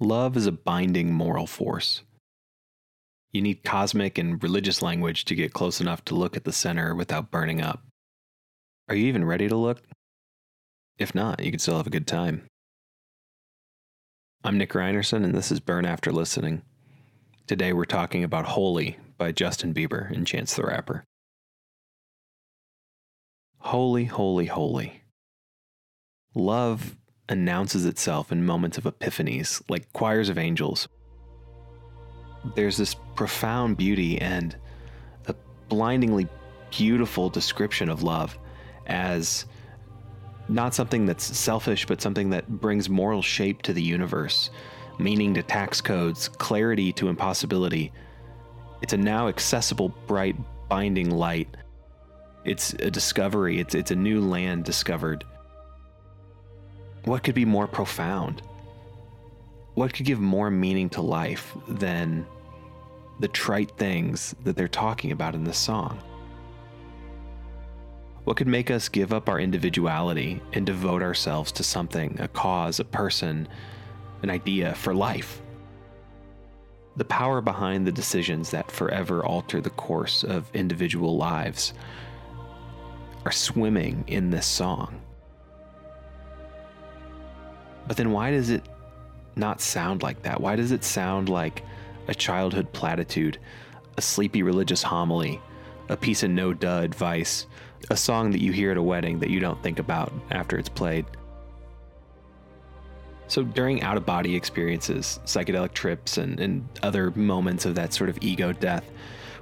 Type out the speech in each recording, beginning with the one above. Love is a binding moral force. You need cosmic and religious language to get close enough to look at the center without burning up. Are you even ready to look? If not, you can still have a good time. I'm Nick Reinerson, and this is Burn After Listening. Today we're talking about Holy by Justin Bieber and Chance the Rapper. Holy, holy, holy. Love announces itself in moments of epiphanies, like choirs of angels. There's this profound beauty and a blindingly beautiful description of love as not something that's selfish, but something that brings moral shape to the universe, meaning to tax codes, clarity to impossibility. It's a now accessible, bright, binding light. It's a discovery. It's a new land discovered. What could be more profound? What could give more meaning to life than the trite things that they're talking about in this song? What could make us give up our individuality and devote ourselves to something, a cause, a person, an idea for life? The power behind the decisions that forever alter the course of individual lives are swimming in this song. But then why does it not sound like that? Why does it sound like a childhood platitude, a sleepy religious homily, a piece of no-duh advice, a song that you hear at a wedding that you don't think about after it's played? So during out-of-body experiences, psychedelic trips, and other moments of that sort of ego death,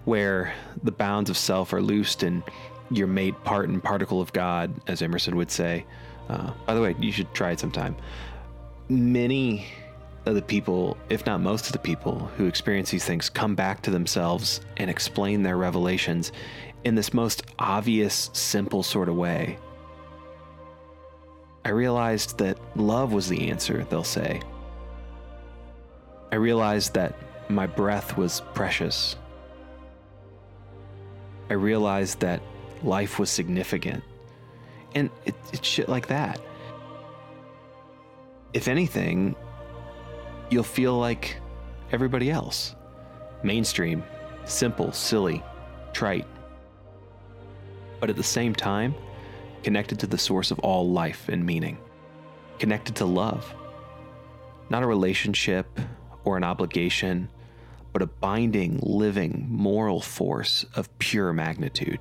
where the bounds of self are loosed and you're made part and particle of God, as Emerson would say. By the way, you should try it sometime. Many of the people, if not most of the people who experience these things, come back to themselves and explain their revelations in this most obvious, simple sort of way. I realized that love was the answer, they'll say. I realized that my breath was precious. I realized that life was significant. And it's shit like that. If anything, you'll feel like everybody else. Mainstream, simple, silly, trite. But at the same time, connected to the source of all life and meaning, connected to love. Not a relationship or an obligation, but a binding, living, moral force of pure magnitude.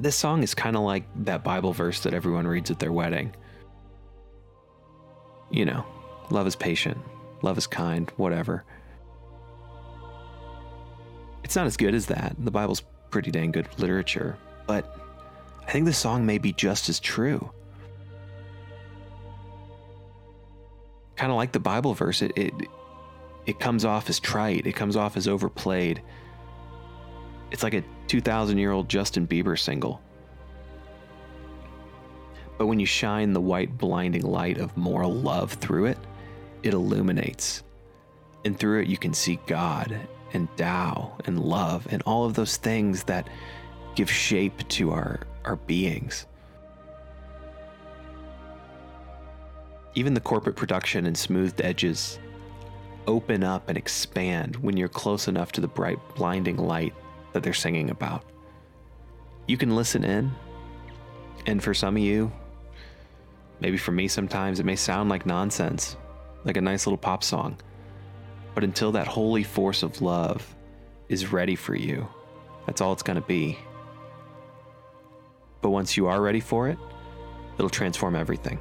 This song is kind of like that Bible verse that everyone reads at their wedding. You know, love is patient, love is kind, whatever. It's not as good as that. The Bible's pretty dang good literature, but I think this song may be just as true. Kind of like the Bible verse, it comes off as trite. It comes off as overplayed. It's like a 2,000-year-old Justin Bieber single. But when you shine the white blinding light of moral love through it, it illuminates. And through it, you can see God and Tao and love and all of those things that give shape to our beings. Even the corporate production and smoothed edges open up and expand when you're close enough to the bright blinding light that they're singing about. You can listen in, and for some of you, maybe for me sometimes, it may sound like nonsense, like a nice little pop song. But until that holy force of love is ready for you, that's all it's going to be. But once you are ready for it, it'll transform everything.